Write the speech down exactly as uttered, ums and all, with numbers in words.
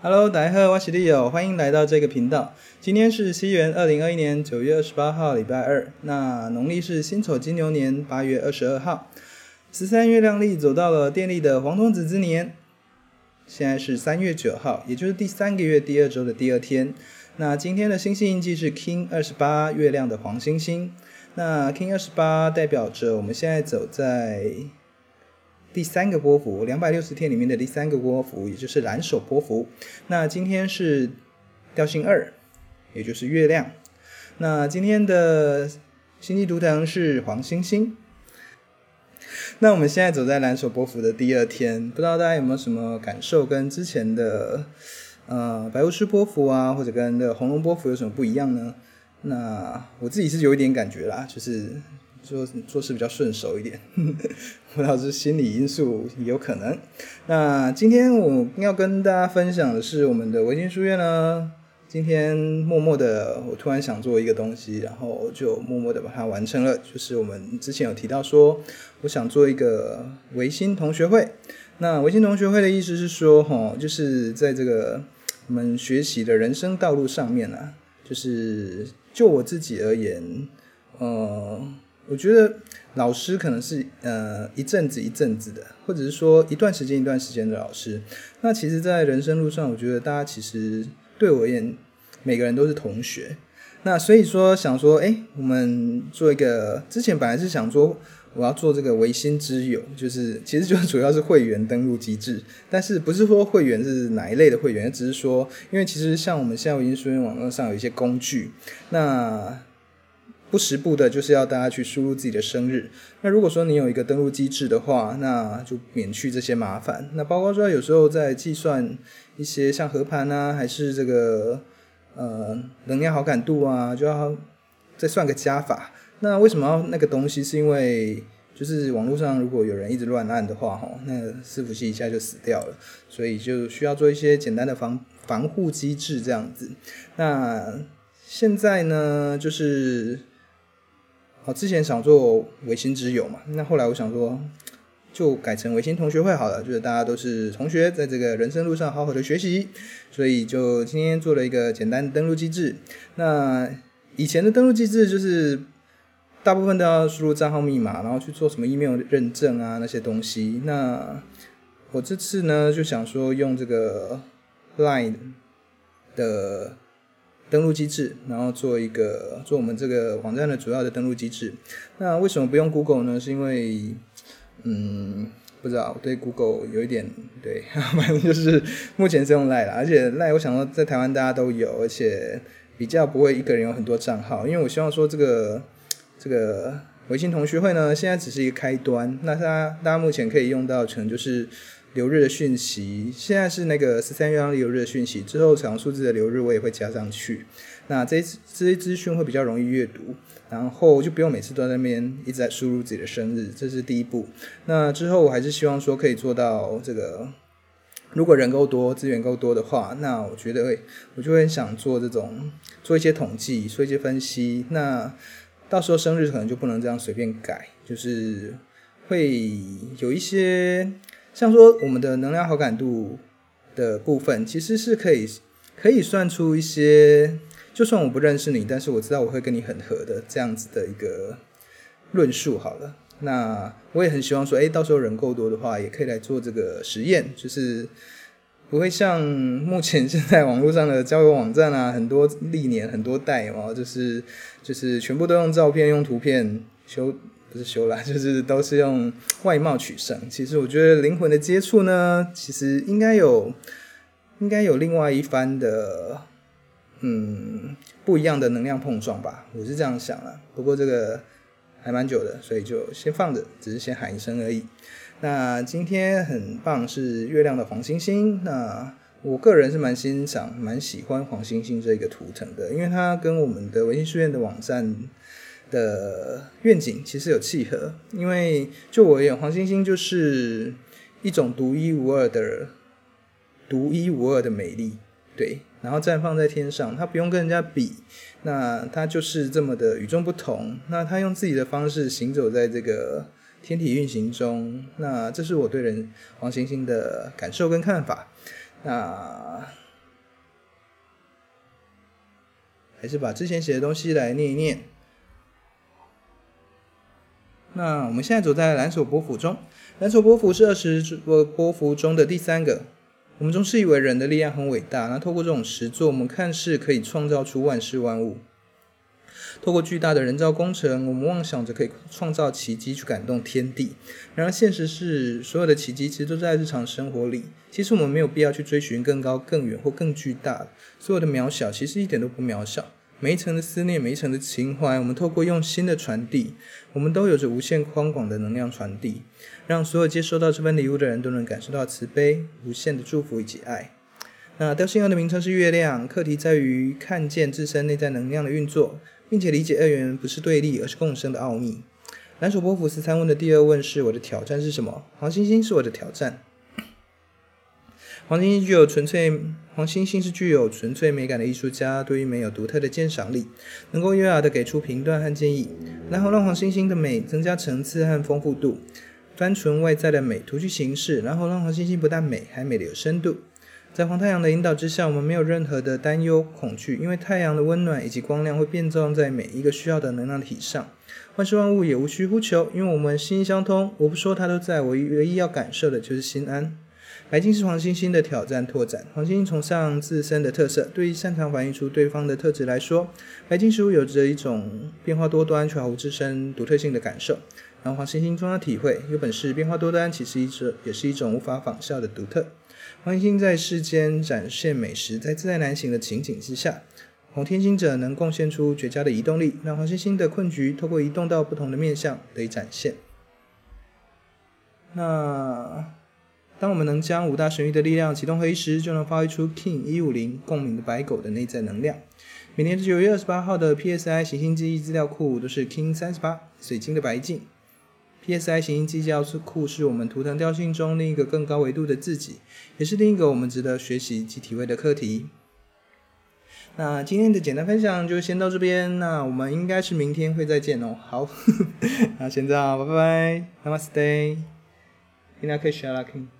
Hello， 大家好，我是利友，欢迎来到这个频道。今天是西元二零二一年九月二十八号，礼拜二。那农历是辛丑金牛年八月二十二号。十三月亮历走到了电力的黄种子之年。现在是三月九号，也就是第三个月第二周的第二天。那今天的星系印记是 K I N 二十八， 月亮的黄星星。那 K I N 二十八 代表着我们现在走在第三个波幅，两百六十天里面的第三个波幅，也就是蓝手波幅。那今天是调性二，也就是月亮。那今天的星际图腾是黄星星。那我们现在走在蓝手波幅的第二天，不知道大家有没有什么感受，跟之前的呃白巫师波幅啊，或者跟的红龙波幅有什么不一样呢？那我自己是有一点感觉啦，就是做做事比较顺手一点，不知道是心理因素也有可能。那今天我要跟大家分享的是我们的维京书院呢，今天默默的我突然想做一个东西，然后就默默的把它完成了，就是我们之前有提到说我想做一个维新同学会。那维新同学会的意思是说、哦、就是在这个我们学习的人生道路上面啊，就是就我自己而言，呃我觉得老师可能是呃一阵子一阵子的，或者是说一段时间一段时间的老师。那其实在人生路上，我觉得大家其实对我而言每个人都是同学。那所以说想说诶，我们做一个，之前本来是想说我要做这个维新之友，就是其实就主要是会员登录机制，但是不是说会员是哪一类的会员，只是说因为其实像我们现在维京书院网络上有一些工具，那不时不的就是要大家去输入自己的生日。那如果说你有一个登录机制的话，那就免去这些麻烦。那包括说有时候在计算一些像合盘啊，还是这个呃能量好感度啊，就要再算个加法。那为什么要那个东西，是因为就是网络上如果有人一直乱按的话，那伺服器一下就死掉了，所以就需要做一些简单的防防护机制这样子。那现在呢，就是好，之前想做维新之友嘛，那后来我想说就改成维新同学会好了，就是大家都是同学，在这个人生路上好好的学习，所以就今天做了一个简单的登录机制。那以前的登录机制就是大部分都要输入账号密码，然后去做什么 email 认证啊那些东西。那我这次呢就想说用这个 LINE 的登录机制，然后做一个做我们这个网站的主要的登录机制。那为什么不用 Google 呢？是因为嗯不知道，我对 Google 有一点，对，反正就是目前是用 LINE 啦，而且 LINE 我想说在台湾大家都有，而且比较不会一个人有很多账号，因为我希望说这个这个微信同学会呢现在只是一个开端，那大家目前可以用到可能就是流日的讯息，现在是那个十三月亮流日的讯息，之后常数字的流日我也会加上去，那这些资讯会比较容易阅读，然后就不用每次都在那边一直在输入自己的生日，这是第一步。那之后我还是希望说可以做到这个，如果人够多资源够多的话，那我觉得我就会想做这种做一些统计，做一些分析，那到时候生日可能就不能这样随便改，就是会有一些像说我们的能量好感度的部分，其实是可以可以算出一些，就算我不认识你，但是我知道我会跟你很合的这样子的一个论述好了。那我也很希望说，诶，到时候人够多的话，也可以来做这个实验，就是不会像目前现在网络上的交友网站啊，很多历年很多代嘛，就是就是全部都用照片用图片修。不是修啦，就是都是用外貌取胜。其实我觉得灵魂的接触呢，其实应该有应该有另外一番的嗯不一样的能量碰撞吧，我是这样想啦。不过这个还蛮久的，所以就先放着，只是先喊一声而已。那今天很棒，是月亮的黄星星。那我个人是蛮欣赏蛮喜欢黄星星这个图腾的，因为它跟我们的维京书院的网站的愿景其实有契合，因为就我而言，黄星星就是一种独一无二的独一无二的美丽，对，然后绽放在天上，它不用跟人家比，那它就是这么的与众不同，那它用自己的方式行走在这个天体运行中，那这是我对人黄星星的感受跟看法。那还是把之前写的东西来念一念。那我们现在走在蓝手波幅中，蓝手波幅是二十个波幅中的第三个。我们总是以为人的力量很伟大，那透过这种实作，我们看似可以创造出万事万物。透过巨大的人造工程，我们妄想着可以创造奇迹去感动天地。然而现实是，所有的奇迹其实都在日常生活里。其实我们没有必要去追寻更高、更远或更巨大的。所有的渺小其实一点都不渺小。每一层的思念，每一层的情怀，我们透过用心的传递，我们都有着无限宽广的能量传递，让所有接收到这份礼物的人都能感受到慈悲、无限的祝福以及爱。那调性二的名称是月亮，课题在于看见自身内在能量的运作，并且理解二元不是对立，而是共生的奥秘。蓝手波幅十三问的第二问是：我的挑战是什么？黄星星是我的挑战。黄星星具有纯粹，黄星星是具有纯粹美感的艺术家，对于美有独特的鉴赏力，能够优雅的给出评断和建议，然后让黄星星的美增加层次和丰富度，单纯外在的美图去形式，然后让黄星星不但美，还美的有深度。在黄太阳的引导之下，我们没有任何的担忧、恐惧，因为太阳的温暖以及光亮会变装在每一个需要的能量体上。万事万物也无需呼求，因为我们心意相通。我不说它都在，我唯一要感受的就是心安。白金是黄星星的挑战拓展。黄星星崇尚自身的特色，对于擅长反映出对方的特质来说，白金事物有着一种变化多端却毫无自身独特性的感受。然后黄星星重要体会，有本事变化多端其实也是一种无法仿效的独特。黄星星在世间展现美食，在自在难行的情景之下，黄天行者能贡献出绝佳的移动力，让黄星星的困局透过移动到不同的面向得以展现。那当我们能将五大神域的力量启动合一时，就能发挥出 K I N 一五零 共鸣的白狗的内在能量。每年九月二十八号的 P S I 行星记忆资料库都是 K I N 三十八 水晶的白镜。P S I 行星记忆资料库是我们图腾调性中另一个更高维度的自己，也是另一个我们值得学习及体会的课题。那今天的简单分享就先到这边，那我们应该是明天会再见哦。好，那先这样，拜拜 ，Namaste， Ina Kesha Lakin。